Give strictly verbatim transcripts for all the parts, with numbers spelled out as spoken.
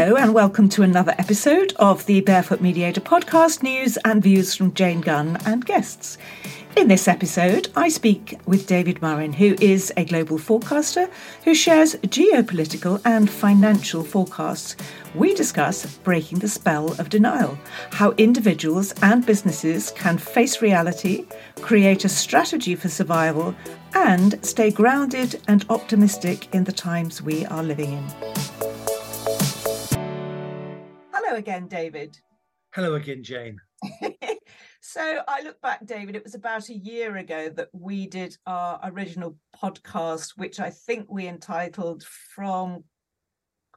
Hello and welcome to another episode of the Barefoot Mediator Podcast, news and views from Jane Gunn and guests. In this episode, I speak with David Murrin, who is a global forecaster who shares geopolitical and financial forecasts. We discuss breaking the spell of denial, how individuals and businesses can face reality, create a strategy for survival, and stay grounded and optimistic in the times we are living in. Hello again, David. Hello again, Jane. So I look back, David, it was about a year ago that we did our original podcast, which I think we entitled From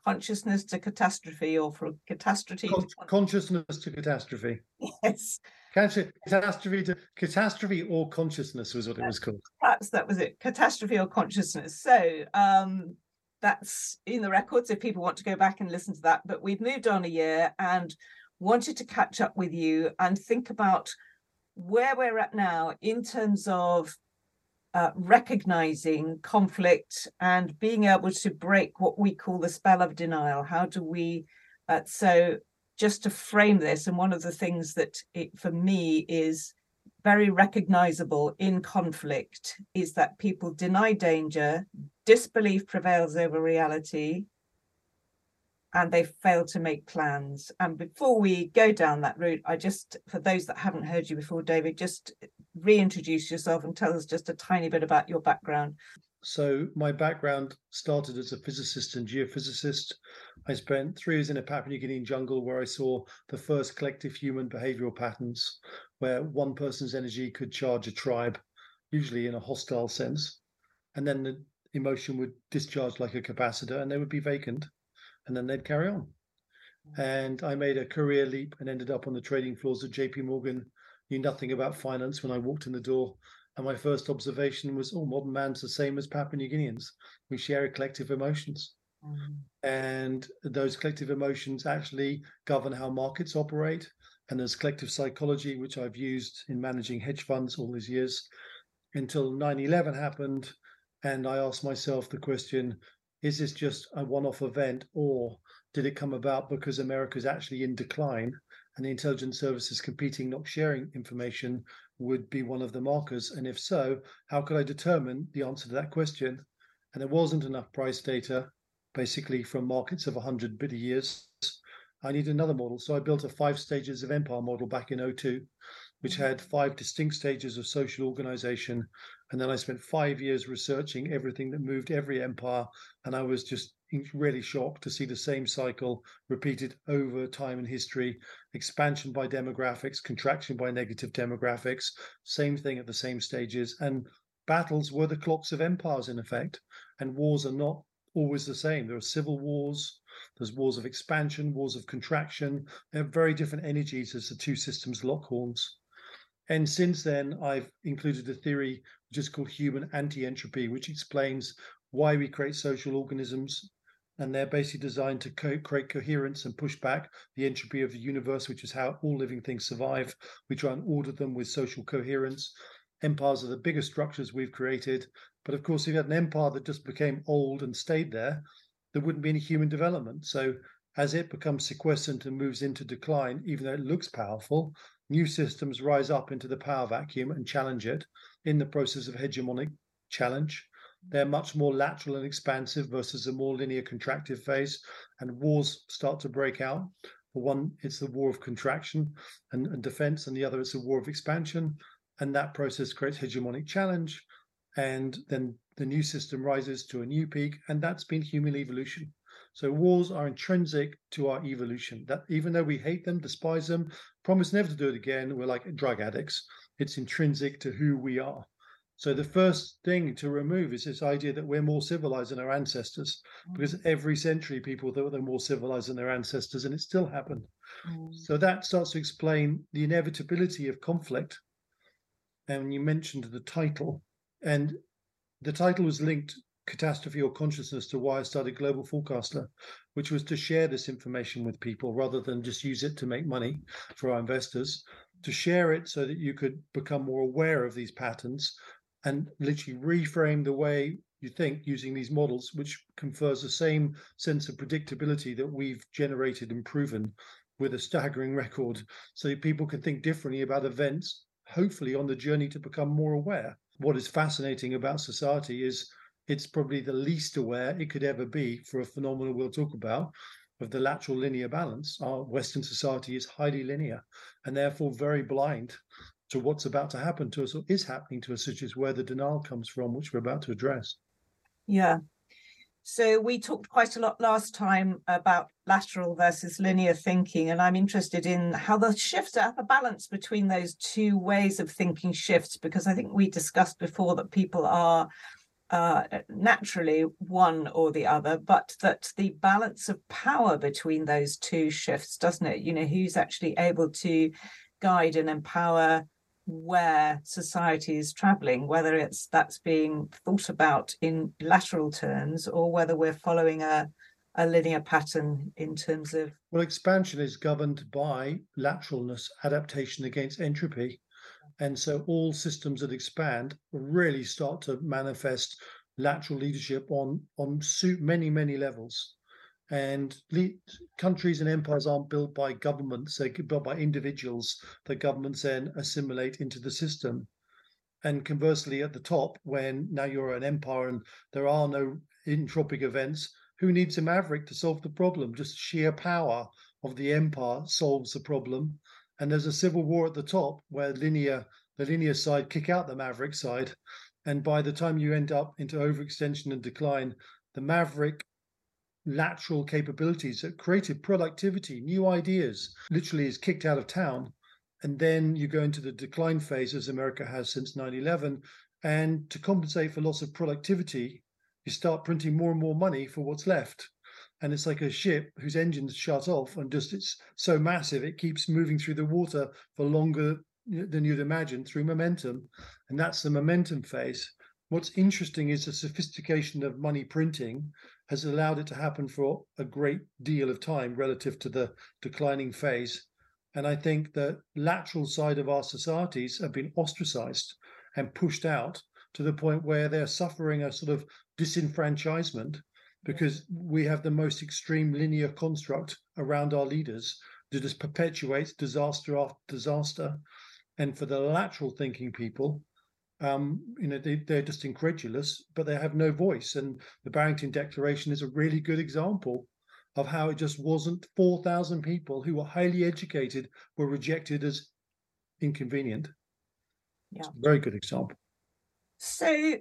Consciousness to Catastrophe, or From Catastrophe Con- to Consciousness to Catastrophe. Yes. Catastrophe to Catastrophe or Consciousness was what it was called. Perhaps that was it, Catastrophe or Consciousness. So um, that's in the records if people want to go back and listen to that. But we've moved on a year and wanted to catch up with you and think about where we're at now in terms of uh, recognizing conflict and being able to break what we call the spell of denial. How do we, uh, so just to frame this, and one of the things that it, for me is very recognizable in conflict is that people deny danger, disbelief prevails over reality, and they fail to make plans. And before we go down that route, I just, for those that haven't heard you before, David, just reintroduce yourself and tell us just a tiny bit about your background. So my background started as a physicist and geophysicist. I spent three years in a Papua New Guinea jungle where I saw the first collective human behavioural patterns, where one person's energy could charge a tribe, usually in a hostile sense. And then the emotion would discharge like a capacitor and they would be vacant. And then they'd carry on. And I made a career leap and ended up on the trading floors of J P Morgan, knew nothing about finance when I walked in the door. And my first observation was, oh, modern man's the same as Papua New Guineans. We share collective emotions. Mm-hmm. And those collective emotions actually govern how markets operate. And there's collective psychology, which I've used in managing hedge funds all these years, until nine eleven happened. And I asked myself the question, is this just a one-off event, or did it come about because America's actually in decline and the intelligence services competing, not sharing information, would be one of the markers? And if so, how could I determine the answer to that question? And there wasn't enough price data, basically, from markets of one hundred bidder years. I needed another model. So I built a five stages of empire model back in oh two, which had five distinct stages of social organization. And then I spent five years researching everything that moved every empire. And I was just really shocked to see the same cycle repeated over time in history, expansion by demographics, contraction by negative demographics, same thing at the same stages. And battles were the clocks of empires, in effect. And wars are not always the same. There are civil wars, there's wars of expansion, wars of contraction. They have very different energies as the two systems lock horns. And since then, I've included a theory which is called human anti-entropy, which explains why we create social organisms. And they're basically designed to co- create coherence and push back the entropy of the universe, which is how all living things survive. We try and order them with social coherence. Empires are the biggest structures we've created. But of course, if you had an empire that just became old and stayed there, there wouldn't be any human development. So as it becomes sequestered and moves into decline, even though it looks powerful, new systems rise up into the power vacuum and challenge it in the process of hegemonic challenge. They're much more lateral and expansive versus a more linear contractive phase, and wars start to break out. For one, it's the war of contraction and, and defense, and the other is a war of expansion. And that process creates hegemonic challenge. And then the new system rises to a new peak, and that's been human evolution. So wars are intrinsic to our evolution. That even though we hate them, despise them, promise never to do it again, we're like drug addicts. It's intrinsic to who we are. So the first thing to remove is this idea that we're more civilized than our ancestors, mm. because every century people thought they're more civilized than their ancestors, and it still happened. Mm. So that starts to explain the inevitability of conflict. And you mentioned the title, and the title was linked Catastrophe or Consciousness to why I started Global Forecaster, which was to share this information with people rather than just use it to make money for our investors, to share it so that you could become more aware of these patterns and literally reframe the way you think, using these models, which confers the same sense of predictability that we've generated and proven with a staggering record. So people can think differently about events, hopefully on the journey to become more aware. What is fascinating about society is it's probably the least aware it could ever be for a phenomenon we'll talk about, of the lateral linear balance. Our Western society is highly linear and therefore very blind to what's about to happen to us or is happening to us, which is where the denial comes from, which we're about to address. Yeah. So we talked quite a lot last time about lateral versus linear thinking, and I'm interested in how the shift, how the balance between those two ways of thinking shifts, because I think we discussed before that people are uh, naturally one or the other, but that the balance of power between those two shifts, doesn't it? You know, who's actually able to guide and empower where society is travelling, whether it's that's being thought about in lateral terms or whether we're following a, a linear pattern in terms of... Well, expansion is governed by lateralness, adaptation against entropy. And so all systems that expand really start to manifest lateral leadership on, on many, many levels. And le- countries and empires aren't built by governments, they're built by individuals that governments then assimilate into the system. And conversely, at the top, when now you're an empire and there are no entropic events, who needs a maverick to solve the problem? Just sheer power of the empire solves the problem. And there's a civil war at the top where linear, the linear side kick out the maverick side. And by the time you end up into overextension and decline, the maverick lateral capabilities that created productivity, new ideas, literally is kicked out of town. And then you go into the decline phase, as America has since nine eleven. And to compensate for loss of productivity, you start printing more and more money for what's left. And it's like a ship whose engines shut off and just it's so massive, it keeps moving through the water for longer than you'd imagine through momentum. And that's the momentum phase. What's interesting is the sophistication of money printing has allowed it to happen for a great deal of time relative to the declining phase. And I think the lateral side of our societies have been ostracized and pushed out to the point where they're suffering a sort of disenfranchisement because we have the most extreme linear construct around our leaders that just perpetuates disaster after disaster. And for the lateral thinking people, Um, you know, they, they're just incredulous, but they have no voice. And the Barrington Declaration is a really good example of how it just wasn't four thousand people who were highly educated were rejected as inconvenient. Yeah, it's a very good example. So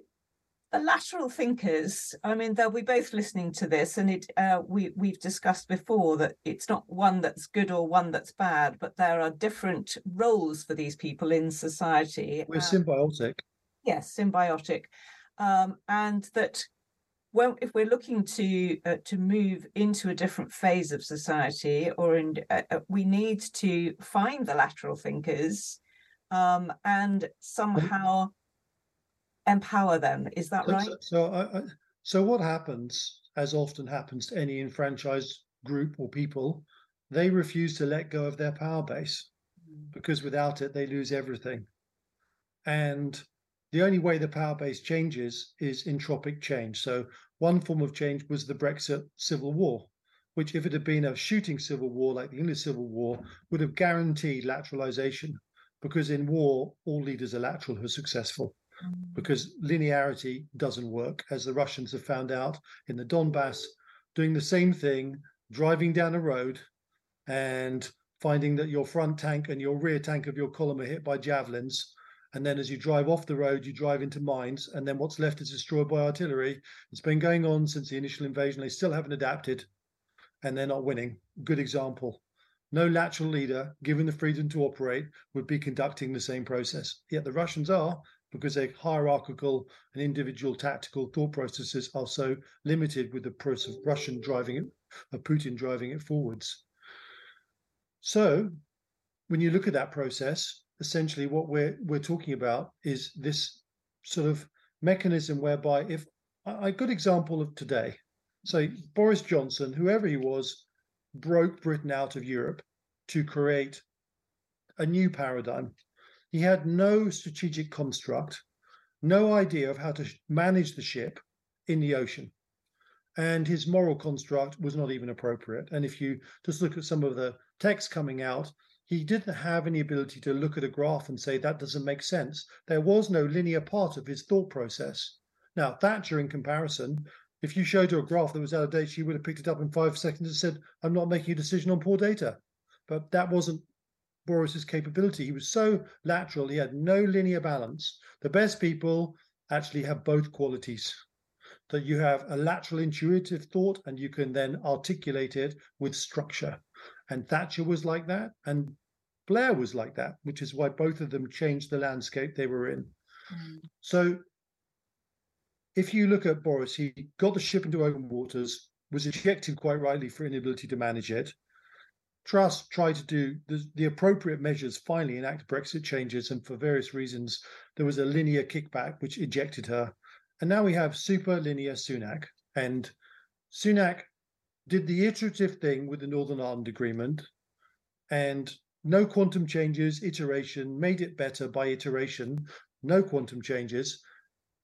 the lateral thinkers, I mean, they'll be both listening to this, and it uh, we, we've discussed before that it's not one that's good or one that's bad, but there are different roles for these people in society. We're um, symbiotic. Yes, symbiotic. Um, and that well, if we're looking to uh, to move into a different phase of society, or in, uh, we need to find the lateral thinkers um, and somehow... empower them. Is that right? So, so, uh, so what happens, as often happens to any enfranchised group or people, they refuse to let go of their power base because without it, they lose everything. And the only way the power base changes is entropic change. So one form of change was the Brexit civil war, which if it had been a shooting civil war like the English Civil War would have guaranteed lateralization because in war, all leaders are lateral who are successful. Because linearity doesn't work, as the Russians have found out in the Donbass, doing the same thing, driving down a road and finding that your front tank and your rear tank of your column are hit by javelins. And then as you drive off the road, you drive into mines. And then what's left is destroyed by artillery. It's been going on since the initial invasion. They still haven't adapted and they're not winning. Good example. No lateral leader, given the freedom to operate, would be conducting the same process. Yet the Russians are. Because their hierarchical and individual tactical thought processes are so limited with the process of Russian driving it, of Putin driving it forwards. So when you look at that process, essentially what we're we're talking about is this sort of mechanism whereby if a good example of today, so Boris Johnson, whoever he was, broke Britain out of Europe to create a new paradigm. He had no strategic construct, no idea of how to manage the ship in the ocean. And his moral construct was not even appropriate. And if you just look at some of the text coming out, he didn't have any ability to look at a graph and say, that doesn't make sense. There was no linear part of his thought process. Now, Thatcher, in comparison, if you showed her a graph that was out of date, she would have picked it up in five seconds and said, I'm not making a decision on poor data. But that wasn't Boris's capability. He was so lateral. He had no linear balance. The best people actually have both qualities, that you have a lateral intuitive thought and you can then articulate it with structure. And Thatcher was like that, and Blair was like that, which is why both of them changed the landscape they were in. Mm. So if you look at Boris, he got the ship into open waters, was ejected quite rightly for inability to manage it. Truss tried to do the, the appropriate measures, finally enact Brexit changes, and for various reasons, there was a linear kickback which ejected her. And now we have super linear Sunak, and Sunak did the iterative thing with the Northern Ireland Agreement, and no quantum changes, iteration, made it better by iteration, no quantum changes.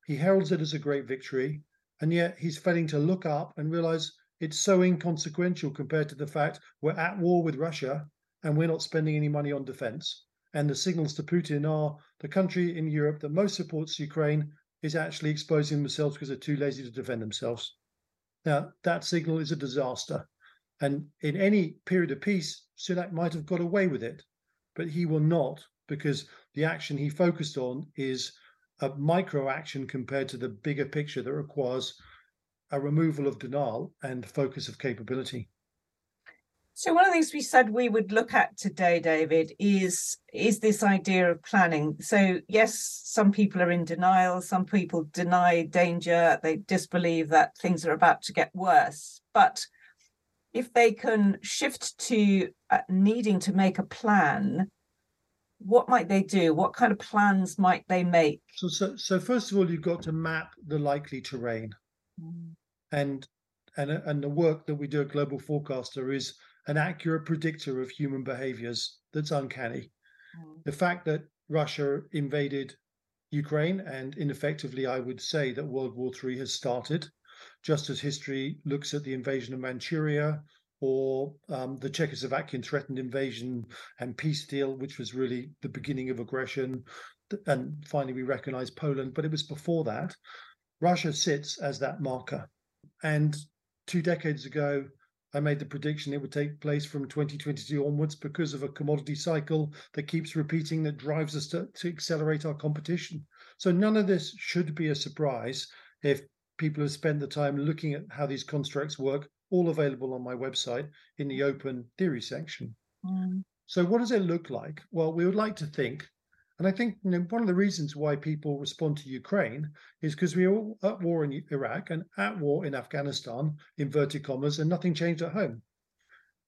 He heralds it as a great victory, and yet he's failing to look up and realise it's so inconsequential compared to the fact we're at war with Russia and we're not spending any money on defence. And the signals to Putin are the country in Europe that most supports Ukraine is actually exposing themselves because they're too lazy to defend themselves. Now, that signal is a disaster. And in any period of peace, Sunak might have got away with it, but he will not, because the action he focused on is a micro action compared to the bigger picture that requires a removal of denial and focus of capability. So one of the things we said we would look at today, David, is is this idea of planning. So, yes, some people are in denial. Some people deny danger. They disbelieve that things are about to get worse. But if they can shift to uh, needing to make a plan, what might they do? What kind of plans might they make? So, so, so first of all, you've got to map the likely terrain. Mm. And, and, and the work that we do at Global Forecaster is an accurate predictor of human behaviours that's uncanny. Mm. The fact that Russia invaded Ukraine, and ineffectively I would say that World War Three has started, just as history looks at the invasion of Manchuria or um, the Czechoslovakian threatened invasion and peace deal, which was really the beginning of aggression. And finally, we recognise Poland, but it was before that. Russia sits as that marker. And two decades ago, I made the prediction it would take place from twenty twenty-two onwards because of a commodity cycle that keeps repeating, that drives us to, to accelerate our competition. So none of this should be a surprise if people have spent the time looking at how these constructs work, all available on my website in the open theory section. Mm. So what does it look like? Well, we would like to think, and I think you know, one of the reasons why people respond to Ukraine is because we were at war in Iraq and at war in Afghanistan, inverted commas, and nothing changed at home.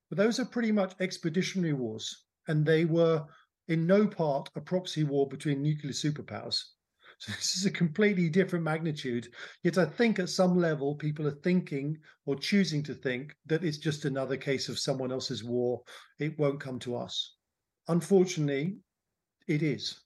But those are pretty much expeditionary wars, and they were in no part a proxy war between nuclear superpowers. So this is a completely different magnitude. Yet I think at some level people are thinking or choosing to think that it's just another case of someone else's war. It won't come to us. Unfortunately, it is,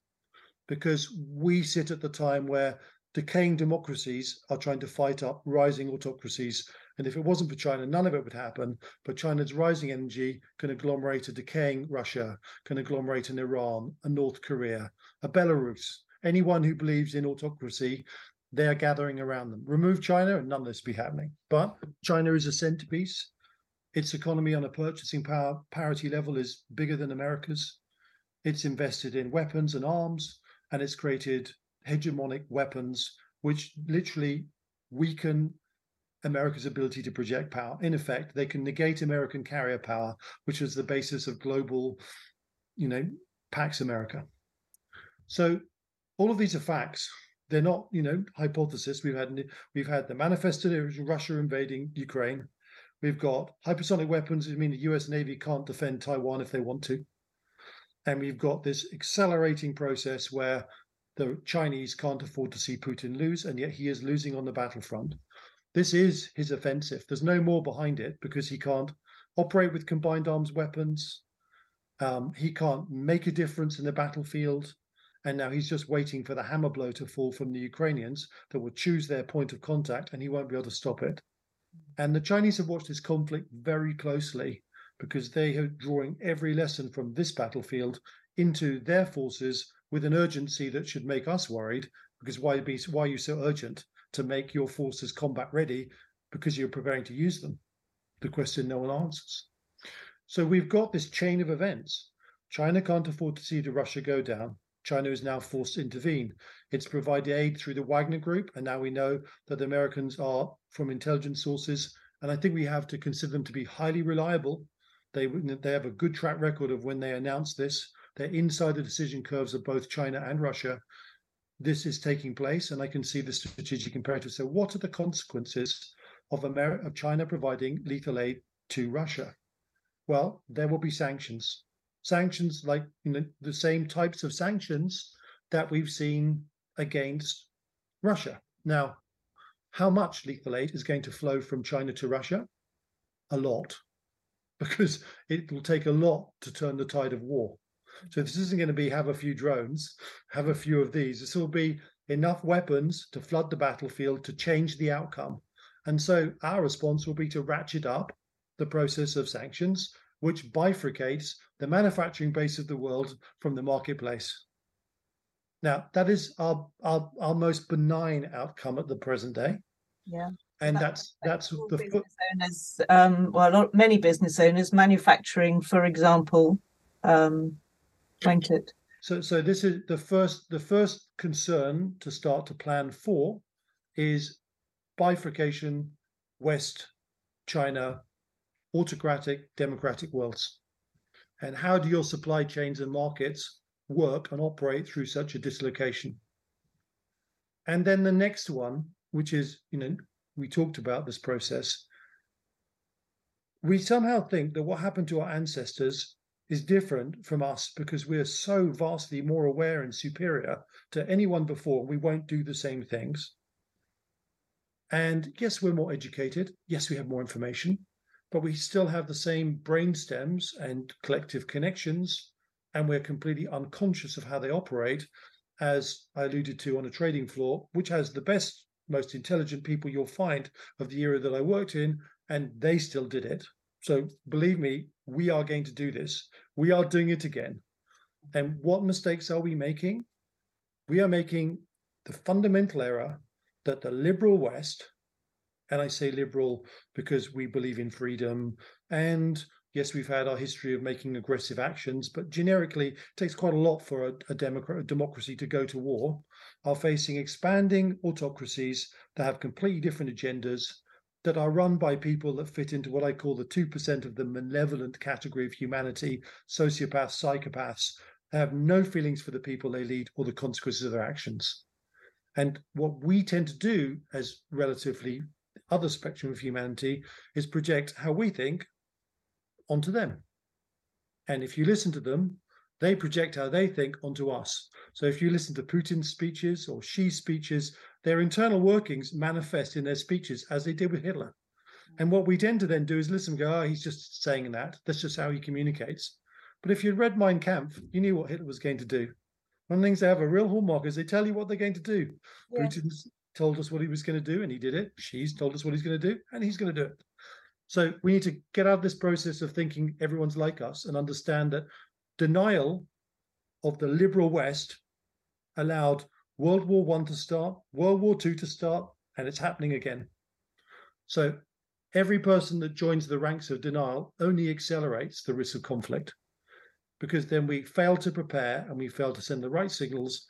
because we sit at the time where decaying democracies are trying to fight up rising autocracies. And if it wasn't for China, none of it would happen. But China's rising energy can agglomerate a decaying Russia, can agglomerate an Iran, a North Korea, a Belarus. Anyone who believes in autocracy, they are gathering around them. Remove China and none of this would be happening. But China is a centerpiece. Its economy on a purchasing power parity level is bigger than America's. It's invested in weapons and arms, and it's created hegemonic weapons, which literally weaken America's ability to project power. In effect, they can negate American carrier power, which is the basis of global, you know, Pax America. So all of these are facts. They're not, you know, hypothesis. We've had we've had the manifested Russia invading Ukraine. We've got hypersonic weapons, which mean the U S Navy can't defend Taiwan if they want to. And we've got this accelerating process where the Chinese can't afford to see Putin lose, and yet he is losing on the battlefront. This is his offensive. There's no more behind it because he can't operate with combined arms weapons. Um, he can't make a difference in the battlefield. And now he's just waiting for the hammer blow to fall from the Ukrainians that will choose their point of contact, and he won't be able to stop it. And the Chinese have watched this conflict very closely because they are drawing every lesson from this battlefield into their forces with an urgency that should make us worried, because why be why are you so urgent to make your forces combat ready, because you're preparing to use them? The question no one answers. So we've got this chain of events. China can't afford to see the Russia go down. China is now forced to intervene. It's provided aid through the Wagner Group, and now we know that the Americans are from intelligence sources, and I think we have to consider them to be highly reliable. They, they have a good track record of when they announce this. They're inside the decision curves of both China and Russia. This is taking place, and I can see the strategic imperative. So what are the consequences of, Amer- of China providing lethal aid to Russia? Well, there will be sanctions. Sanctions like, you know, the same types of sanctions that we've seen against Russia. Now, how much lethal aid is going to flow from China to Russia? A lot, because it will take a lot to turn the tide of war. So this isn't going to be have a few drones, have a few of these. This will be enough weapons to flood the battlefield to change the outcome. And so our response will be to ratchet up the process of sanctions, which bifurcates the manufacturing base of the world from the marketplace. Now, that is our our, our most benign outcome at the present day. Yeah, and that's that's, that's the business owners, um, well, not many business owners manufacturing, for example, um, won't it? So, so this is the first the first concern to start to plan for is bifurcation, West China. Autocratic, democratic worlds. And how do your supply chains and markets work and operate through such a dislocation? And then the next one, which is, you know, we talked about this process. We somehow think that what happened to our ancestors is different from us because we're so vastly more aware and superior to anyone before. We won't do the same things. And yes, we're more educated. Yes, we have more information. But we still have the same brain stems and collective connections, and we're completely unconscious of how they operate, as I alluded to on a trading floor, which has the best, most intelligent people you'll find of the era that I worked in, and they still did it. So believe me, we are going to do this. We are doing it again. And what mistakes are we making? We are making the fundamental error that the liberal West, and I say liberal because we believe in freedom. And yes, we've had our history of making aggressive actions, but generically, it takes quite a lot for a, a, democra- a democracy to go to war, are facing expanding autocracies that have completely different agendas, that are run by people that fit into what I call the two percent of the malevolent category of humanity, sociopaths, psychopaths, that have no feelings for the people they lead or the consequences of their actions. And what we tend to do as relatively other spectrum of humanity is project how we think onto them. And if you listen to them, they project how they think onto us. So if you listen to Putin's speeches or Xi's speeches, their internal workings manifest in their speeches as they did with Hitler. And what we tend to then do is listen and go, oh, he's just saying that. That's just how he communicates. But if you'd read Mein Kampf, you knew what Hitler was going to do. One of the things they have a real hallmark is they tell you what they're going to do. Yeah. Putin's told us what he was going to do, and he did it. She's told us what he's going to do, and he's going to do it. So we need to get out of this process of thinking everyone's like us and understand that denial of the liberal West allowed World War One to start, World War Two to start, and it's happening again. So every person that joins the ranks of denial only accelerates the risk of conflict, because then we fail to prepare and we fail to send the right signals,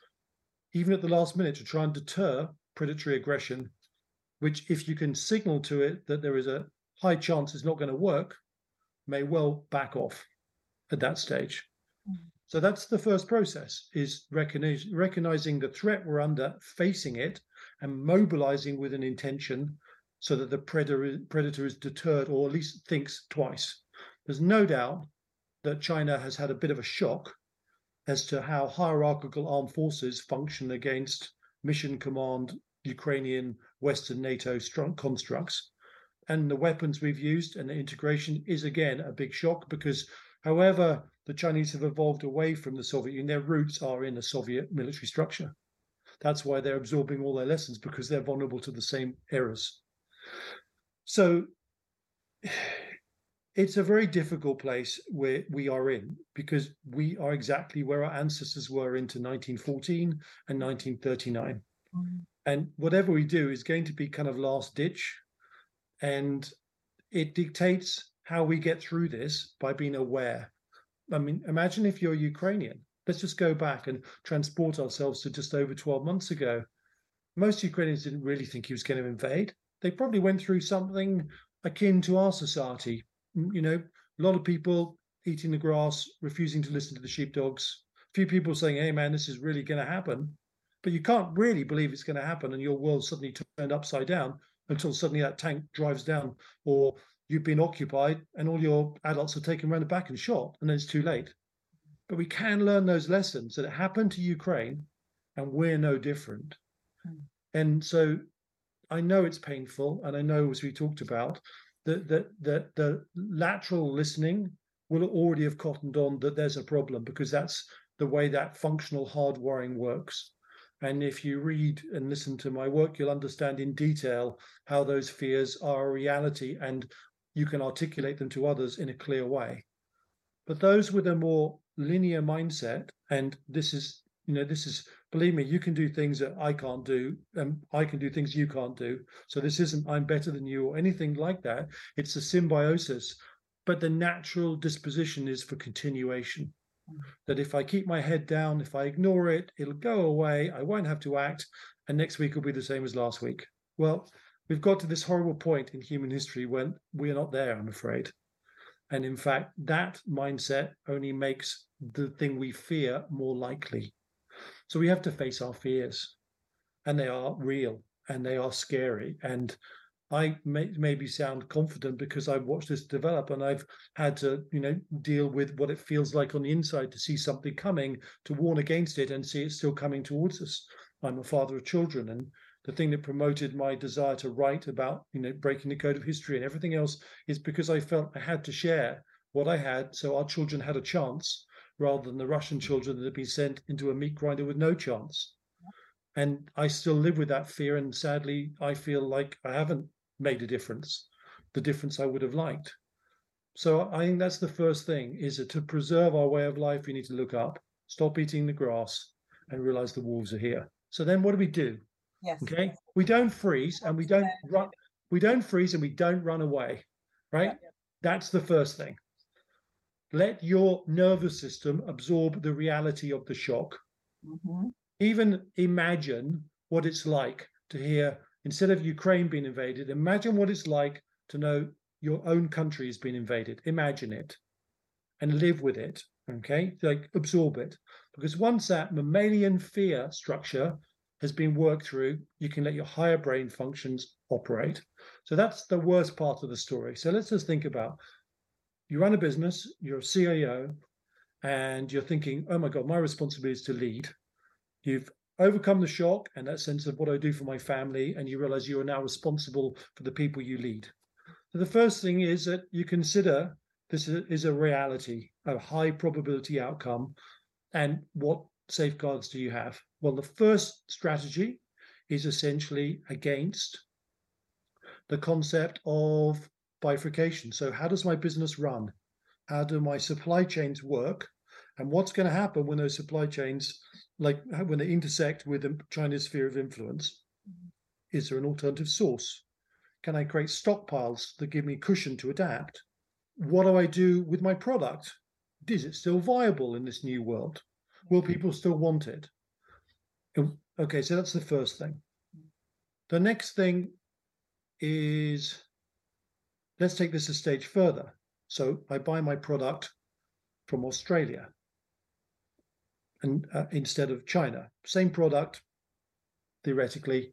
even at the last minute, to try and deter predatory aggression, which if you can signal to it that there is a high chance it's not going to work, may well back off at that stage. Mm-hmm. So that's the first process, is recognize, recognizing the threat we're under, facing it, and mobilizing with an intention so that the predator, predator is deterred, or at least thinks twice. There's no doubt that China has had a bit of a shock as to how hierarchical armed forces function against mission command, Ukrainian, Western NATO constructs, and the weapons we've used and the integration is again a big shock, because However, the Chinese have evolved away from the Soviet Union. Their roots are in the Soviet military structure. That's why they're absorbing all their lessons, because they're vulnerable to the same errors. So it's a very difficult place where we are in, because we are exactly where our ancestors were into nineteen fourteen and nineteen thirty-nine. Mm-hmm. And whatever we do is going to be kind of last ditch. And it dictates how we get through this by being aware. I mean, imagine if you're Ukrainian. Let's just go back and transport ourselves to just over twelve months ago. Most Ukrainians didn't really think he was going to invade. They probably went through something akin to our society. You know, a lot of people eating the grass, refusing to listen to the sheepdogs. A few people saying, hey, man, this is really going to happen. But you can't really believe it's going to happen, and your world suddenly turned upside down until suddenly that tank drives down, or you've been occupied and all your adults are taken around the back and shot, and then it's too late. But we can learn those lessons that happened to Ukraine, and we're no different. Mm. And so I know it's painful, and I know, as we talked about, that that that the lateral listening will already have cottoned on that there's a problem, because that's the way that functional hardwiring works. And if you read and listen to my work, you'll understand in detail how those fears are a reality, and you can articulate them to others in a clear way. But those with a more linear mindset, and this is, you know, this is, believe me, you can do things that I can't do, and I can do things you can't do. So this isn't I'm better than you or anything like that. It's a symbiosis. But the natural disposition is for continuation. That if I keep my head down, if I ignore it, it'll go away, I won't have to act, and next week will be the same as last week. Well, we've got to this horrible point in human history when we're not there, I'm afraid. And in fact, that mindset only makes the thing we fear more likely. So we have to face our fears, and they are real, and they are scary. And I may, maybe sound confident because I've watched this develop, and I've had to, you know, deal with what it feels like on the inside to see something coming, to warn against it and see it still coming towards us. I'm a father of children, and the thing that promoted my desire to write about, you know, breaking the code of history and everything else is because I felt I had to share what I had so our children had a chance, rather than the Russian children that had been sent into a meat grinder with no chance. And I still live with that fear, and sadly, I feel like I haven't made a difference, the difference I would have liked. So I think that's the first thing, is that to preserve our way of life, we need to look up, stop eating the grass, and realize the wolves are here. So then what do we do? Yes. Okay. Yes. We don't freeze, and we don't run. We don't freeze, and we don't run away, right? Yeah, yeah. That's the first thing. Let your nervous system absorb the reality of the shock. Mm-hmm. Even imagine what it's like to hear, instead of Ukraine being invaded, imagine what it's like to know your own country has been invaded. Imagine it and live with it, okay? Like, absorb it. Because once that mammalian fear structure has been worked through, you can let your higher brain functions operate. So that's the worst part of the story. So let's just think about, you run a business, you're a C E O, and you're thinking, oh my God, my responsibility is to lead. You've overcome the shock and that sense of what I do for my family, and you realize you are now responsible for the people you lead. So the first thing is that you consider this is a reality, a high probability outcome, and what safeguards do you have? Well, the first strategy is essentially against the concept of bifurcation. So how does my business run? How do my supply chains work? And what's going to happen when those supply chains, like when they intersect with China's sphere of influence? Is there an alternative source? Can I create stockpiles that give me cushion to adapt? What do I do with my product? Is it still viable in this new world? Will people still want it? Okay, so that's the first thing. The next thing is, let's take this a stage further. So I buy my product from Australia, and uh, instead of China, same product, theoretically,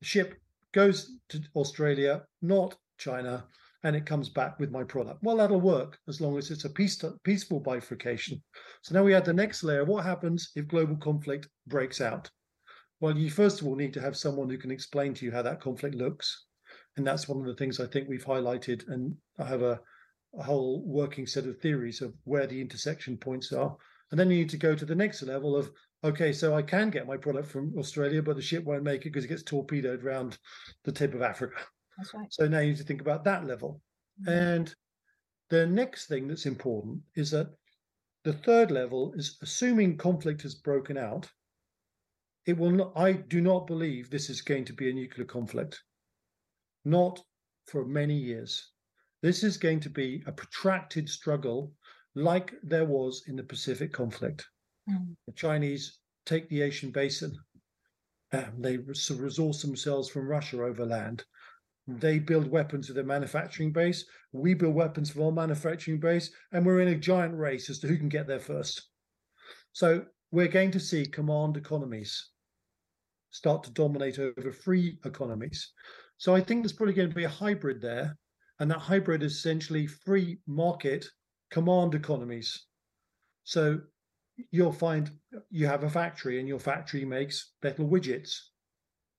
the ship goes to Australia, not China, and it comes back with my product. Well, that'll work as long as it's a peace, peaceful bifurcation. So now we add the next layer. What happens if global conflict breaks out? Well, you first of all need to have someone who can explain to you how that conflict looks. And that's one of the things I think we've highlighted, and I have a a whole working set of theories of where the intersection points are. And then you need to go to the next level of, okay, so I can get my product from Australia, but the ship won't make it because it gets torpedoed around the tip of Africa. That's right. So now you need to think about that level. Mm-hmm. And the next thing that's important is that the third level is, assuming conflict has broken out, it will not, I do not believe this is going to be a nuclear conflict. Not for many years. This is going to be a protracted struggle like there was in the Pacific conflict. Mm. The Chinese take the Asian basin. Um, they resource themselves from Russia over land. They build weapons with their manufacturing base. We build weapons for our manufacturing base. And we're in a giant race as to who can get there first. So we're going to see command economies start to dominate over free economies. So I think there's probably going to be a hybrid there. And that hybrid is essentially free market command economies. So you'll find you have a factory and your factory makes metal widgets.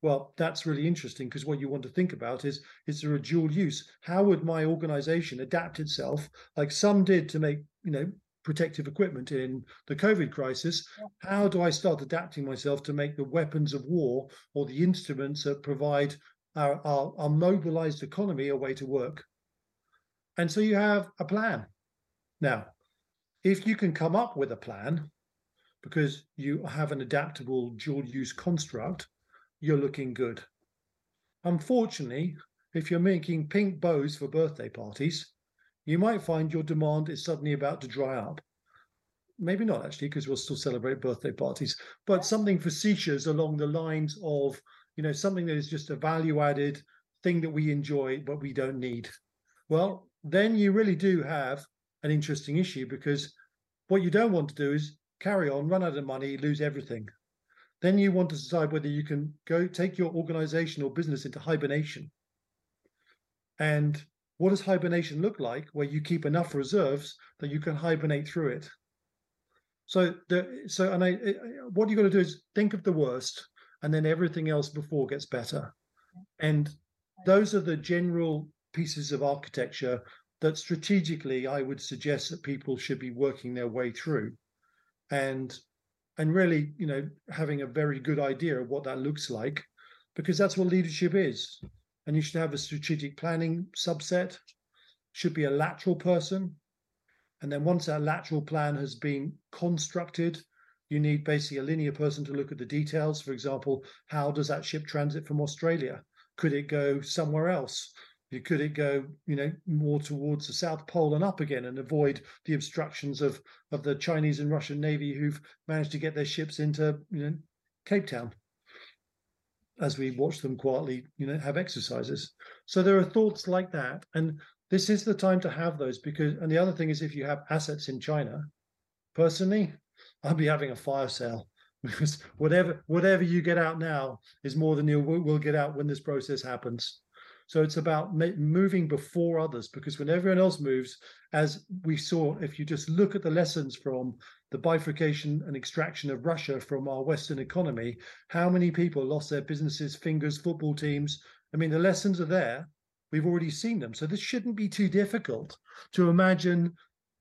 Well, that's really interesting, because what you want to think about is, is there a dual use? How would my organization adapt itself, like some did to make, you know, protective equipment in the COVID crisis? How do I start adapting myself to make the weapons of war or the instruments that provide our, our, our mobilized economy a way to work? And so you have a plan. Now, if you can come up with a plan, because you have an adaptable dual-use construct, you're looking good. Unfortunately, if you're making pink bows for birthday parties, you might find your demand is suddenly about to dry up. Maybe not, actually, because we'll still celebrate birthday parties, but something facetious along the lines of, you know, something that is just a value-added thing that we enjoy but we don't need. Well, then you really do have an interesting issue, because what you don't want to do is carry on, run out of money, lose everything. Then you want to decide whether you can go take your organization or business into hibernation. And what does hibernation look like, where you keep enough reserves that you can hibernate through it? So, the, so and I, what you got to do is think of the worst, and then everything else before gets better. And those are the general pieces of architecture that strategically I would suggest that people should be working their way through. And And really, you know, having a very good idea of what that looks like, because that's what leadership is. And you should have a strategic planning subset, should be a lateral person. And then once that lateral plan has been constructed, you need basically a linear person to look at the details. For example, how does that ship transit from Australia? Could it go somewhere else? Could it go, you know, more towards the South Pole and up again, and avoid the obstructions of, of the Chinese and Russian Navy, who've managed to get their ships into, you know, Cape Town, as we watch them quietly, you know, have exercises. So there are thoughts like that. And this is the time to have those, because, and the other thing is, if you have assets in China, personally, I'd be having a fire sale, because whatever, whatever you get out now is more than you will get out when this process happens. So it's about moving before others, because when everyone else moves, as we saw, if you just look at the lessons from the bifurcation and extraction of Russia from our Western economy, how many people lost their businesses, fingers, football teams? I mean, the lessons are there. We've already seen them. So this shouldn't be too difficult to imagine.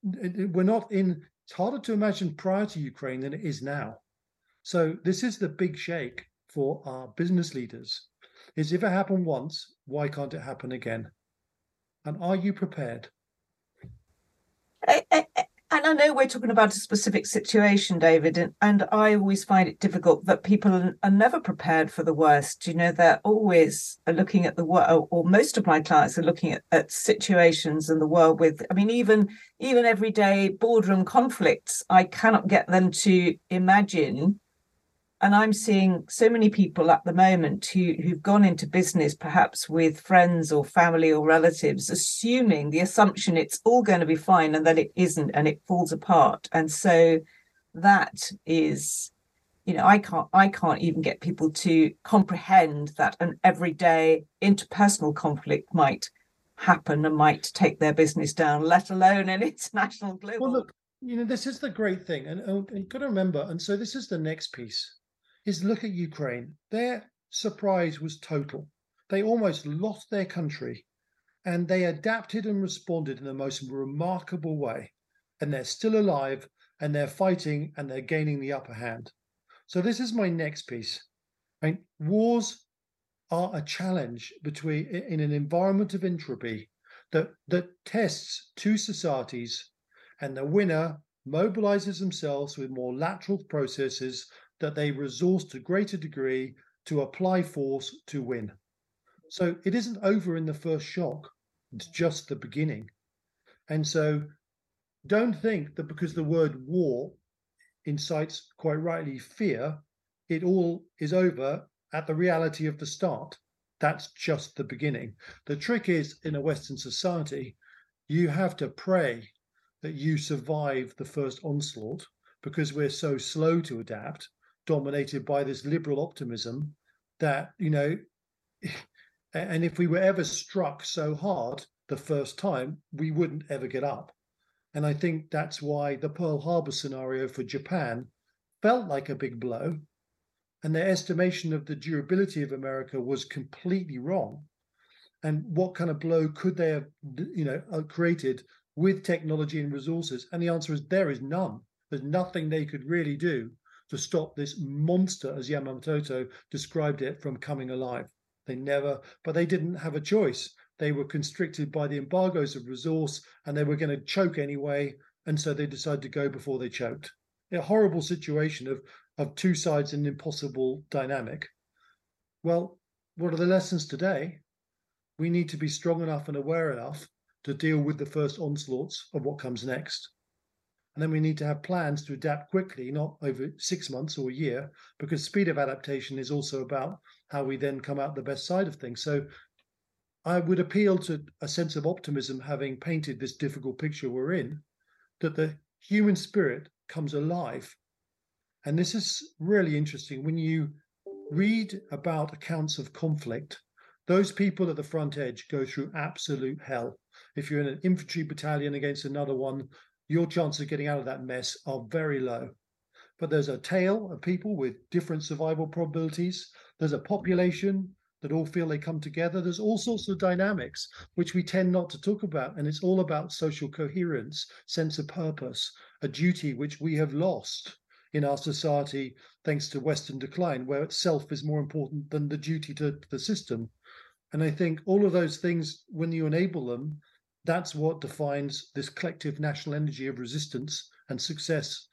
We're not in, it's harder to imagine prior to Ukraine than it is now. So this is the big shake for our business leaders. Is, if it happened once, why can't it happen again? And are you prepared? I, I, and I know we're talking about a specific situation, David, and, and I always find it difficult that people are never prepared for the worst. You know, they're always looking at the world, or most of my clients are looking at, at situations in the world with, I mean, even, even everyday boardroom conflicts, I cannot get them to imagine. And I'm seeing so many people at the moment who, who've gone into business, perhaps with friends or family or relatives, assuming the assumption it's all going to be fine, and that it isn't, and it falls apart. And so that is, you know, I can't I can't even get people to comprehend that an everyday interpersonal conflict might happen and might take their business down, let alone an international global. Well, look, you know, this is the great thing. And, and you've got to remember, and so this is the next piece. Is look at Ukraine. Their surprise was total. They almost lost their country. and they adapted and responded in the most remarkable way. And they're still alive, and they're fighting, and they're gaining the upper hand. So this is my next piece. Right? Wars are a challenge between in an environment of entropy that, that tests two societies, and the winner mobilizes themselves with more lateral processes that they resource to a greater degree to apply force to win. So it isn't over in the first shock. It's just the beginning. And so don't think that because the word war incites, quite rightly, fear, it all is over at the reality of the start. That's just the beginning. The trick is, in a Western society, you have to pray that you survive the first onslaught, because we're so slow to adapt, dominated by this liberal optimism that, you know, and if we were ever struck so hard the first time, we wouldn't ever get up. And I think that's why the Pearl Harbor scenario for Japan felt like a big blow, and their estimation of the durability of America was completely wrong. And what kind of blow could they have, you know, created with technology and resources? And the answer is there is none. There's nothing they could really do to stop this monster, as Yamamoto described it, from coming alive. They never, but they didn't have a choice. They were constricted by the embargoes of resource, and they were going to choke anyway. And so they decided to go before they choked. A horrible situation of, of two sides in an impossible dynamic. Well, what are the lessons today? We need to be strong enough and aware enough to deal with the first onslaughts of what comes next. And then we need to have plans to adapt quickly, not over six months or a year, because speed of adaptation is also about how we then come out the best side of things. So I would appeal to a sense of optimism, having painted this difficult picture we're in, that the human spirit comes alive. And this is really interesting. When you read about accounts of conflict, those people at the front edge go through absolute hell. If you're in an infantry battalion against another one, your chances of getting out of that mess are very low. But there's a tail of people with different survival probabilities. There's a population that all feel they come together. There's all sorts of dynamics which we tend not to talk about. And it's all about social coherence, sense of purpose, a duty which we have lost in our society thanks to Western decline, where itself is more important than the duty to the system. And I think all of those things, when you enable them, that's what defines this collective national energy of resistance and success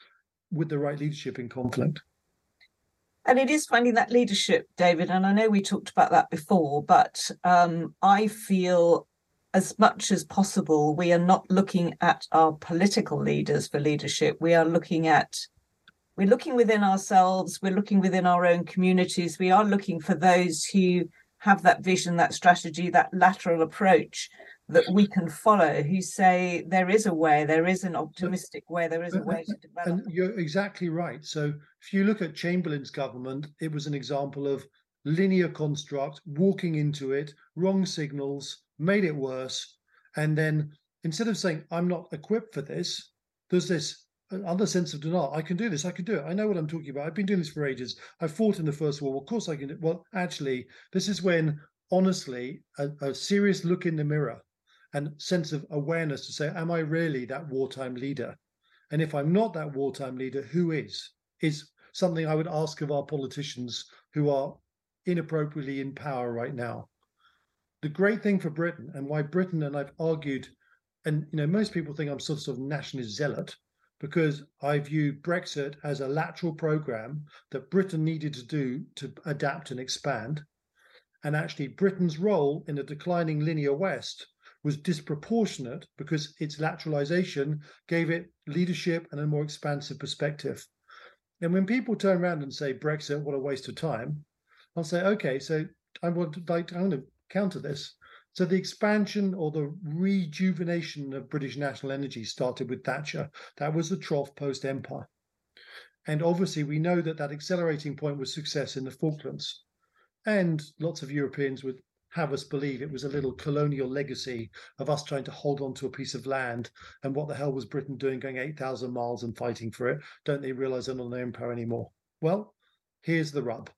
with the right leadership in conflict. And it is finding that leadership, David, and I know we talked about that before, but um, I feel as much as possible we are not looking at our political leaders for leadership. We are looking at, we're looking within ourselves, we're looking within our own communities, we are looking for those who have that vision, that strategy, that lateral approach that we can follow, who say there is a way, there is an optimistic way, there is a way to develop. And you're exactly right. So if you look at Chamberlain's government, it was an example of linear construct, walking into it, wrong signals, made it worse. And then instead of saying, I'm not equipped for this, there's this other sense of denial. I can do this. I can do it. I know what I'm talking about. I've been doing this for ages. I fought in the First World War. Of course I can do it. Well, actually, this is when, honestly, a, a serious look in the mirror and sense of awareness to say, am I really that wartime leader? And if I'm not that wartime leader, who is? Is something I would ask of our politicians who are inappropriately in power right now. The great thing for Britain, and why Britain, and I've argued, and you know, most people think I'm sort of nationalist zealot, because I view Brexit as a lateral program that Britain needed to do to adapt and expand. And actually Britain's role in a declining linear West was disproportionate because its lateralization gave it leadership and a more expansive perspective. And when people turn around and say, Brexit, what a waste of time, I'll say, okay, so I want, like, I'm going to counter this. So the expansion or the rejuvenation of British national energy started with Thatcher. That was the trough post-Empire. And obviously we know that that accelerating point was success in the Falklands. And lots of Europeans would have us believe it was a little colonial legacy of us trying to hold on to a piece of land, and what the hell was Britain doing going eight thousand miles and fighting for it? Don't they realize they're not an empire anymore? Well, here's the rub.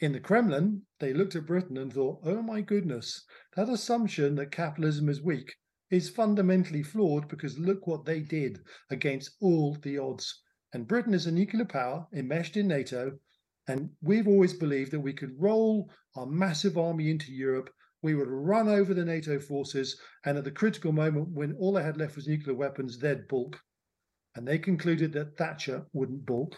In the Kremlin, they looked at Britain and thought, oh my goodness, that assumption that capitalism is weak is fundamentally flawed because look what they did against all the odds. And Britain is a nuclear power enmeshed in NATO, and we've always believed that we could roll our massive army into Europe, we would run over the NATO forces, and at the critical moment when all they had left was nuclear weapons, they'd balk. And they concluded that Thatcher wouldn't balk.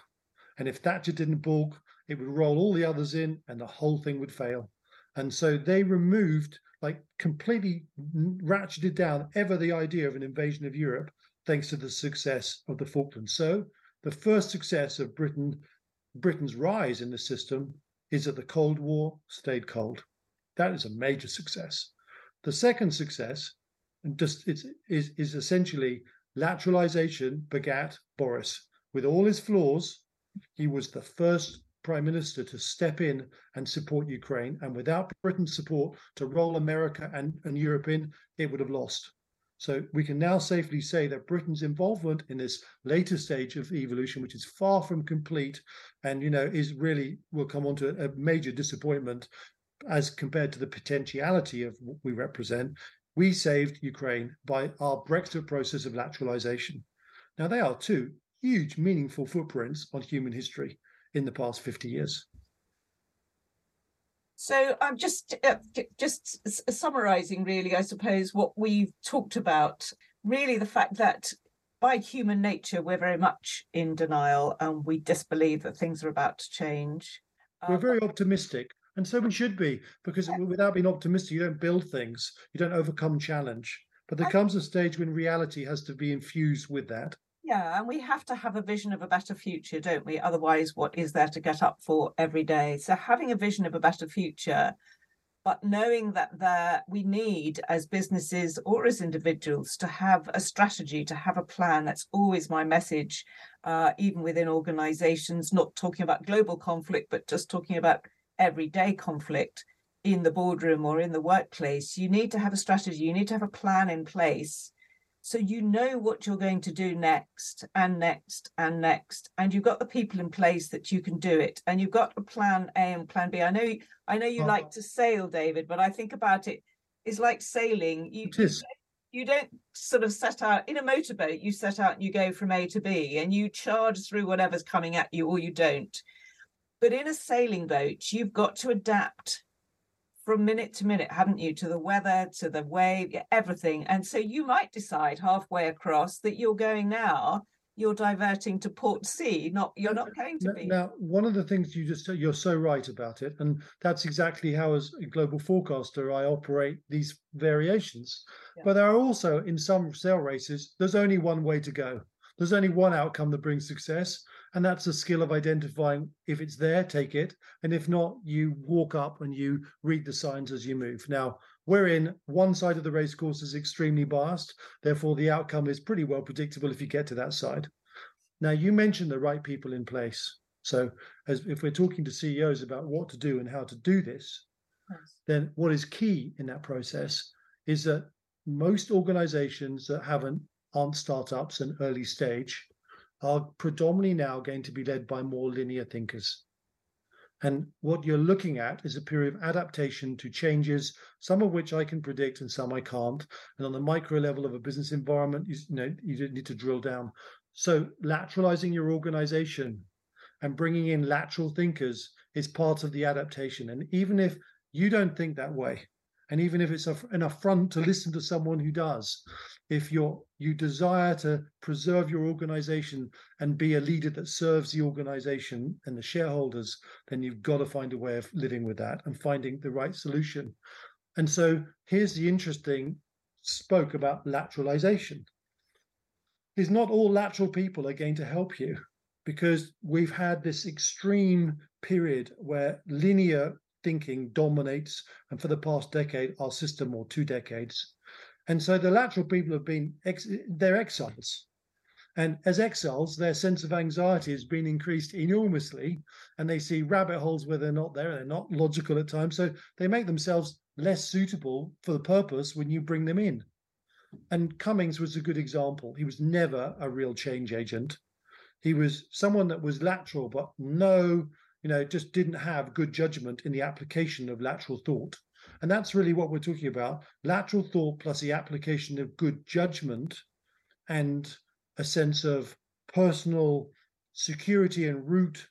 And if Thatcher didn't balk, it would roll all the others in and the whole thing would fail. And so they removed, like completely ratcheted down ever the idea of an invasion of Europe, thanks to the success of the Falklands. So the first success of Britain, Britain's rise in the system is that the Cold War stayed cold. That is a major success. The second success just is, is, is essentially lateralization begat Boris. With all his flaws, he was the first Prime Minister to step in and support Ukraine, and without Britain's support to roll America and, and Europe in, it would have lost. So we can now safely say that Britain's involvement in this later stage of evolution, which is far from complete and, you know, is really, we'll come on to a major disappointment as compared to the potentiality of what we represent, we saved Ukraine by our Brexit process of lateralization. Now, they are two huge, meaningful footprints on human history in the past fifty years. So I'm just uh, just summarising, really, I suppose, what we've talked about, really the fact that by human nature, we're very much in denial and we disbelieve that things are about to change. We're um, very optimistic, and so we should be, because yeah. without being optimistic, you don't build things, you don't overcome challenge. But there and, comes a stage when reality has to be infused with that. Yeah, and we have to have a vision of a better future, don't we? Otherwise, what is there to get up for every day? So having a vision of a better future, but knowing that there, we need as businesses or as individuals to have a strategy, to have a plan. That's always my message, uh, even within organisations, not talking about global conflict, but just talking about everyday conflict in the boardroom or in the workplace. You need to have a strategy. You need to have a plan in place. So you know what you're going to do next and next and next. And you've got the people in place that you can do it. And you've got a plan A and plan B. I know I know you oh. like to sail, David, but I think about it, it's like sailing. You, it is. You don't sort of set out in a motorboat. You set out and you go from A to B and you charge through whatever's coming at you or you don't. But in a sailing boat, you've got to adapt from minute to minute, haven't you, to the weather, to the wave, everything. And so you might decide halfway across that you're going now, you're diverting to Port C, not you're not going to be. Now, one of the things you just, you're so right about it. And that's exactly how as a global forecaster, I operate these variations. Yeah. But there are also in some sail races, there's only one way to go. There's only one outcome that brings success. And that's the skill of identifying if it's there, take it. And if not, you walk up and you read the signs as you move. Now, we're in one side of the race course is extremely biased. Therefore, the outcome is pretty well predictable if you get to that side. Now, you mentioned the right people in place. So as if we're talking to C E Os about what to do and how to do this, yes. then what is key in that process is that most organizations that haven't aren't startups and early stage are predominantly now going to be led by more linear thinkers. And what you're looking at is a period of adaptation to changes, some of which I can predict and some I can't. And on the micro level of a business environment, you, you know, you need to drill down. So lateralizing your organization and bringing in lateral thinkers is part of the adaptation. And even if you don't think that way, and even if it's a, an affront to listen to someone who does, if you're, you desire to preserve your organization and be a leader that serves the organization and the shareholders, then you've got to find a way of living with that and finding the right solution. And so here's the interesting spoke about lateralization. It's not all lateral people are going to help you because we've had this extreme period where linear thinking dominates, and for the past decade, our system, or two decades. And so the lateral people have been, ex- they're exiles. And as exiles, their sense of anxiety has been increased enormously, and they see rabbit holes where they're not there, and they're not logical at times. So they make themselves less suitable for the purpose when you bring them in. And Cummings was a good example. He was never a real change agent. He was someone that was lateral, but no you know, just didn't have good judgment in the application of lateral thought. And that's really what we're talking about, lateral thought plus the application of good judgment and a sense of personal security and root.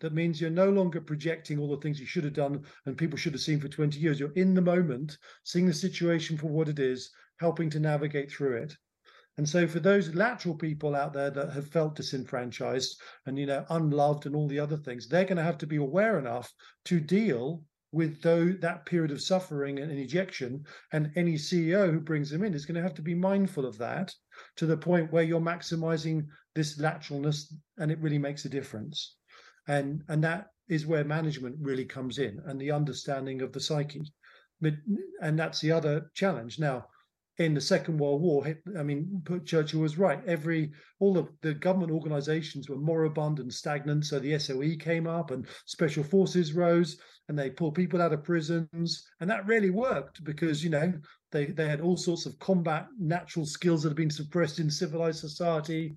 That means you're no longer projecting all the things you should have done and people should have seen for twenty years. You're in the moment, seeing the situation for what it is, helping to navigate through it. And so for those lateral people out there that have felt disenfranchised and, you know, unloved and all the other things, they're going to have to be aware enough to deal with those, that period of suffering and ejection. And any C E O who brings them in is going to have to be mindful of that to the point where you're maximizing this lateralness and it really makes a difference. And and that is where management really comes in and the understanding of the psyche. But, and that's the other challenge. Now, in the Second World War, I mean, Churchill was right. Every all of the government organizations were moribund and stagnant. So the S O E came up and special forces rose and they pulled people out of prisons. And that really worked because, you know, they, they had all sorts of combat natural skills that had been suppressed in civilized society.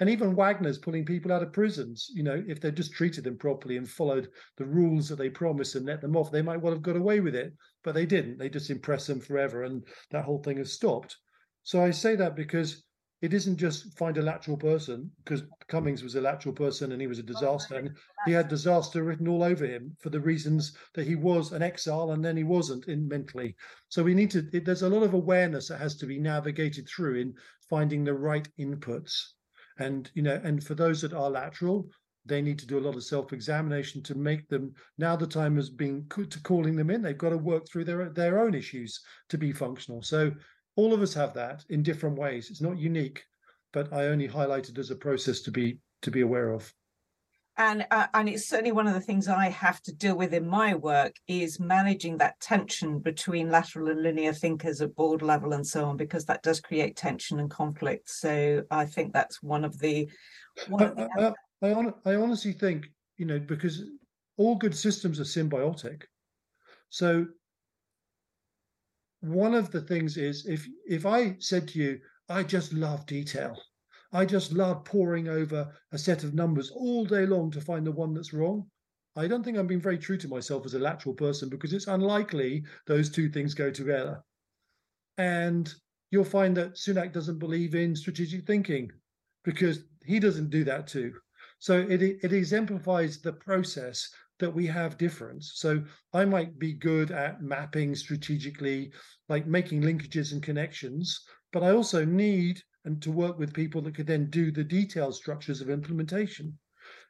And even Wagner's pulling people out of prisons, you know, if they just treated them properly and followed the rules that they promised and let them off, they might well have got away with it, but they didn't. They just impressed them forever and that whole thing has stopped. So I say that because it isn't just find a lateral person, because Cummings was a lateral person and he was a disaster. And he had disaster written all over him for the reasons that he was an exile and then he wasn't in mentally. So we need to, it, there's a lot of awareness that has to be navigated through in finding the right inputs. And, you know, and for those that are lateral, they need to do a lot of self-examination to make them, now the time has been to calling them in, they've got to work through their, their own issues to be functional. So all of us have that in different ways. It's not unique, but I only highlight it as a process to be to be aware of. And, uh, and it's certainly one of the things I have to deal with in my work is managing that tension between lateral and linear thinkers at board level and so on, because that does create tension and conflict. So I think that's one of the... One of the I, I, I, I honestly think, you know, because all good systems are symbiotic. So one of the things is if if I said to you, I just love detail. I just love poring over a set of numbers all day long to find the one that's wrong. I don't think I'm being very true to myself as a lateral person because it's unlikely those two things go together. And you'll find that Sunak doesn't believe in strategic thinking because he doesn't do that too. So it, it exemplifies the process that we have difference. So I might be good at mapping strategically, like making linkages and connections, but I also need... and to work with people that could then do the detailed structures of implementation.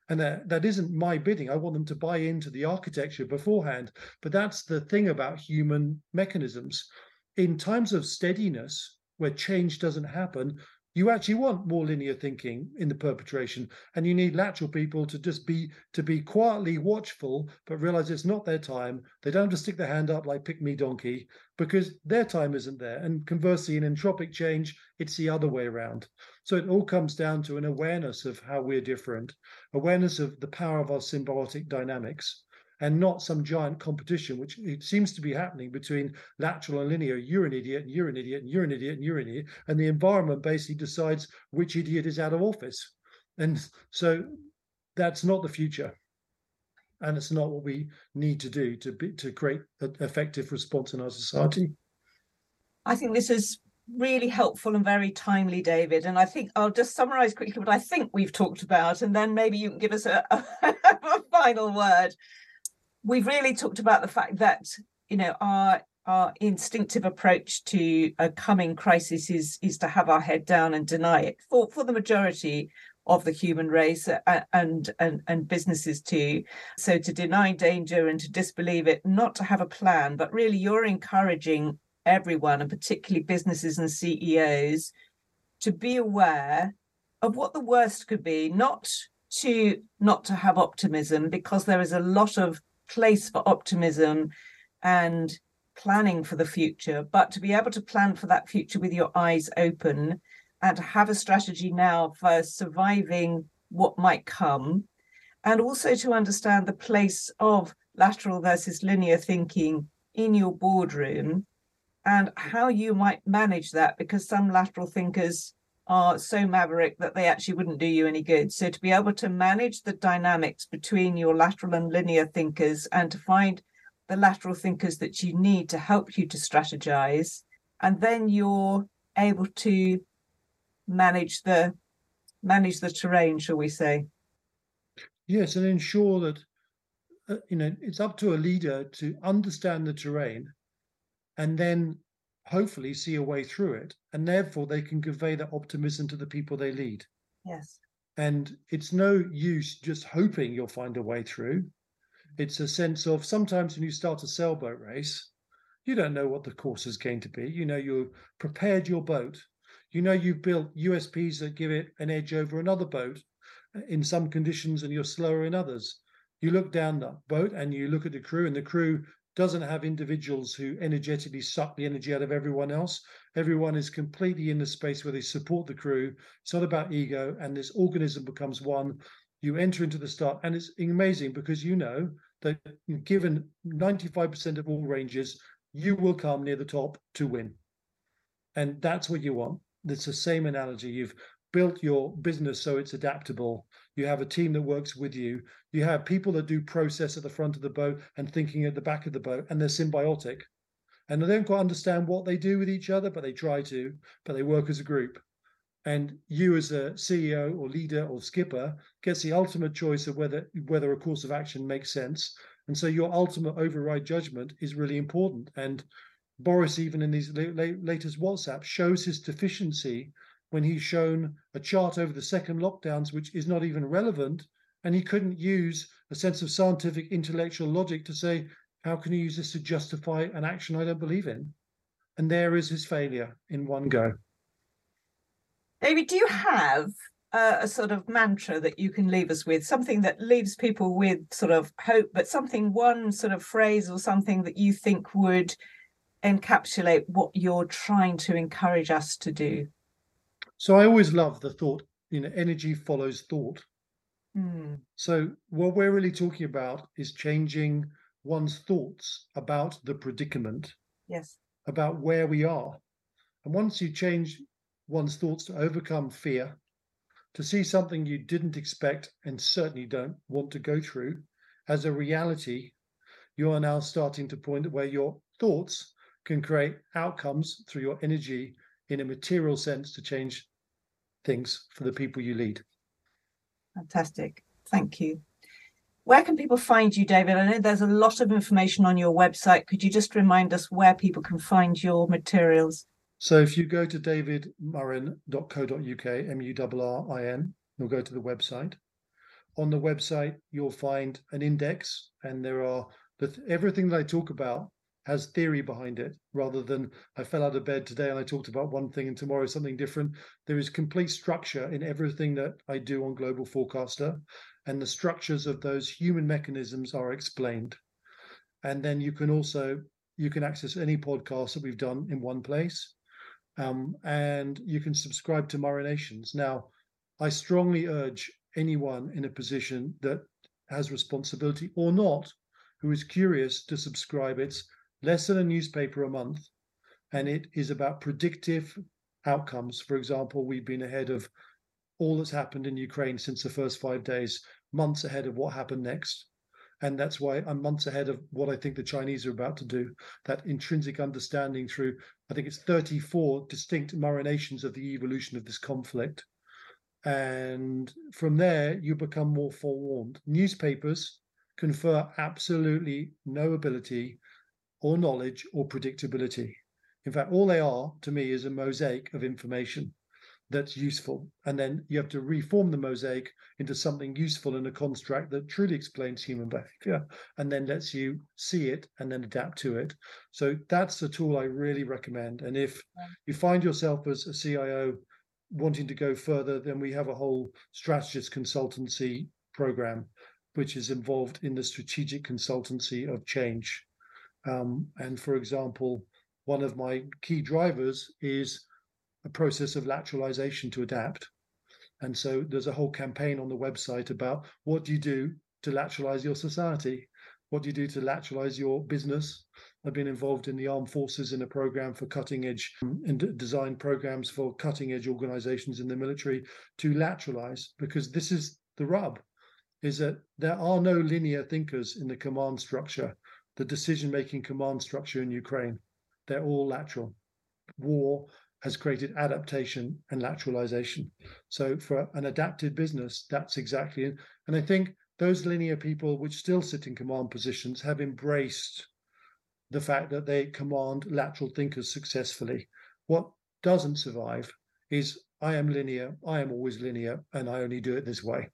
And that, that isn't my bidding. I want them to buy into the architecture beforehand. But that's the thing about human mechanisms. In times of steadiness, where change doesn't happen, you actually want more linear thinking in the perpetration. And you need lateral people to just be to be quietly watchful, but realize it's not their time. They don't have to stick their hand up like pick me donkey, because their time isn't there. And conversely, in entropic change, it's the other way around. So it all comes down to an awareness of how we're different, awareness of the power of our symbiotic dynamics, and not some giant competition, which it seems to be happening between lateral and linear. You're an idiot, and you're an idiot, and you're an idiot, and you're an idiot. And the environment basically decides which idiot is out of office. And so that's not the future. And it's not what we need to do to be, to create an effective response in our society. I think this is really helpful and very timely, David. And I think I'll just summarize quickly what I think we've talked about, and then maybe you can give us a, a final word. We've really talked about the fact that, you know, our our instinctive approach to a coming crisis is is to have our head down and deny it for, for the majority of the human race and, and and businesses too. So to deny danger and to disbelieve it, not to have a plan, but really you're encouraging everyone and particularly businesses and C E Os to be aware of what the worst could be, not to not to have optimism, because there is a lot of place for optimism and planning for the future, but to be able to plan for that future with your eyes open and to have a strategy now for surviving what might come, and also to understand the place of lateral versus linear thinking in your boardroom and how you might manage that, because some lateral thinkers are so maverick that they actually wouldn't do you any good. So to be able to manage the dynamics between your lateral and linear thinkers, and to find the lateral thinkers that you need to help you to strategize, and then you're able to manage the manage the terrain, shall we say. Yes, and ensure that, uh, you know, it's up to a leader to understand the terrain and then hopefully see a way through it, and therefore they can convey that optimism to the people they lead. Yes. And it's no use just hoping you'll find a way through. It's a sense of, sometimes when you start a sailboat race, you don't know what the course is going to be. You know, you've prepared your boat. You know, you've built U S Ps that give it an edge over another boat in some conditions, and you're slower in others. You look down that boat and you look at the crew, and the crew doesn't have individuals who energetically suck the energy out of everyone else. Everyone is completely in the space where they support the crew. It's not about ego, and this organism becomes one. You enter into the start, and it's amazing because you know that given ninety-five percent of all ranges, you will come near the top to win. And that's what you want. It's the same analogy. You've built your business so it's adaptable. You have a team that works with you. You have people that do process at the front of the boat and thinking at the back of the boat, and they're symbiotic. And they don't quite understand what they do with each other, but they try to, but they work as a group. And you as a C E O or leader or skipper gets the ultimate choice of whether whether a course of action makes sense. And so your ultimate override judgment is really important. And Boris, even in these latest WhatsApp, shows his deficiency when he's shown a chart over the second lockdowns, which is not even relevant, and he couldn't use a sense of scientific intellectual logic to say, how can you use this to justify an action I don't believe in? And there is his failure in one go. David, do you have a, a sort of mantra that you can leave us with, something that leaves people with sort of hope, but something, one sort of phrase or something that you think would encapsulate what you're trying to encourage us to do? So I always love the thought, you know, energy follows thought. Mm. So what we're really talking about is changing one's thoughts about the predicament, yes, about where we are. And once you change one's thoughts to overcome fear, to see something you didn't expect and certainly don't want to go through as a reality, you are now starting to point at where your thoughts can create outcomes through your energy in a material sense to change things for the people you lead. Fantastic. Thank you. Where can people find you, David? I know there's a lot of information on your website. Could you just remind us where people can find your materials? So if you go to david murrin dot co dot u k, M U R R I N, you'll go to the website. On the website, you'll find an index, and there are the th- everything that I talk about has theory behind it, rather than I fell out of bed today and I talked about one thing and tomorrow something different. There is complete structure in everything that I do on Global Forecaster, and the structures of those human mechanisms are explained. And then you can also, you can access any podcast that we've done in one place, um, and you can subscribe to Murrinations. Now, I strongly urge anyone in a position that has responsibility or not, who is curious, to subscribe. It's less than a newspaper a month, and it is about predictive outcomes. For example, we've been ahead of all that's happened in Ukraine since the first five days, months ahead of what happened next. And that's why I'm months ahead of what I think the Chinese are about to do. That intrinsic understanding through, I think it's thirty-four distinct Murrinations of the evolution of this conflict. And from there, you become more forewarned. Newspapers confer absolutely no ability or knowledge or predictability. In fact, all they are to me is a mosaic of information that's useful. And then you have to reform the mosaic into something useful in a construct that truly explains human behavior and then lets you see it and then adapt to it. So that's the tool I really recommend. And if you find yourself as a C I O wanting to go further, then we have a whole strategist consultancy program, which is involved in the strategic consultancy of change. Um, and for example, one of my key drivers is a process of lateralization to adapt. And so there's a whole campaign on the website about what do you do to lateralize your society? What do you do to lateralize your business? I've been involved in the armed forces in a program for cutting edge and design programs for cutting edge organizations in the military to lateralize, because this is the rub, is that there are no linear thinkers in the command structure, the decision-making command structure in Ukraine. They're all lateral. War has created adaptation and lateralization. So for an adapted business, that's exactly it. And I think those linear people which still sit in command positions have embraced the fact that they command lateral thinkers successfully. What doesn't survive is I am linear, I am always linear, and I only do it this way,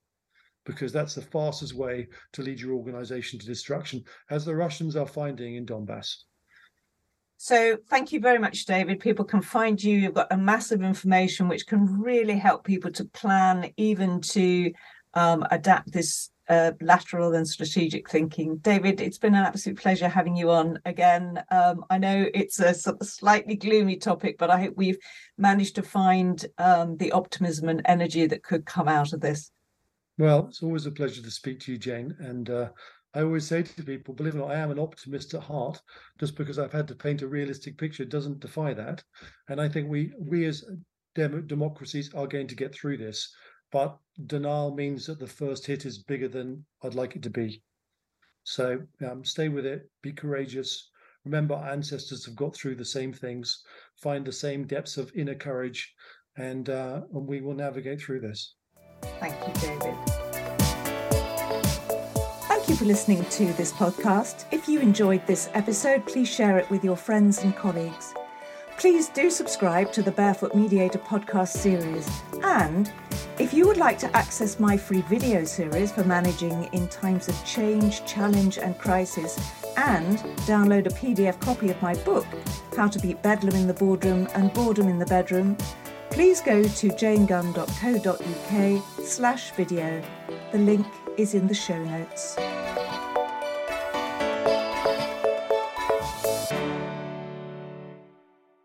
because that's the fastest way to lead your organization to destruction, as the Russians are finding in Donbass. So thank you very much, David. People can find you. You've got a massive information which can really help people to plan, even to um, adapt this Uh, lateral and strategic thinking. David, it's been an absolute pleasure having you on again. Um, I know it's a slightly gloomy topic, but I hope we've managed to find um, the optimism and energy that could come out of this. Well, it's always a pleasure to speak to you, Jane. And uh, I always say to people, believe it or not, I am an optimist at heart. Just because I've had to paint a realistic picture doesn't defy that. And I think we, we as dem- democracies are going to get through this. But denial means that the first hit is bigger than I'd like it to be. So um, stay with it. Be courageous. Remember, our ancestors have got through the same things. Find the same depths of inner courage. And, uh, and we will navigate through this. Thank you, David. Thank you for listening to this podcast. If you enjoyed this episode, please share it with your friends and colleagues. Please do subscribe to the Barefoot Mediator podcast series. And if you would like to access my free video series for managing in times of change, challenge and crisis, and download a P D F copy of my book, How to Beat Bedlam in the Boardroom and Boredom in the Bedroom, please go to jane gunn dot co dot uk slash video. The link is in the show notes.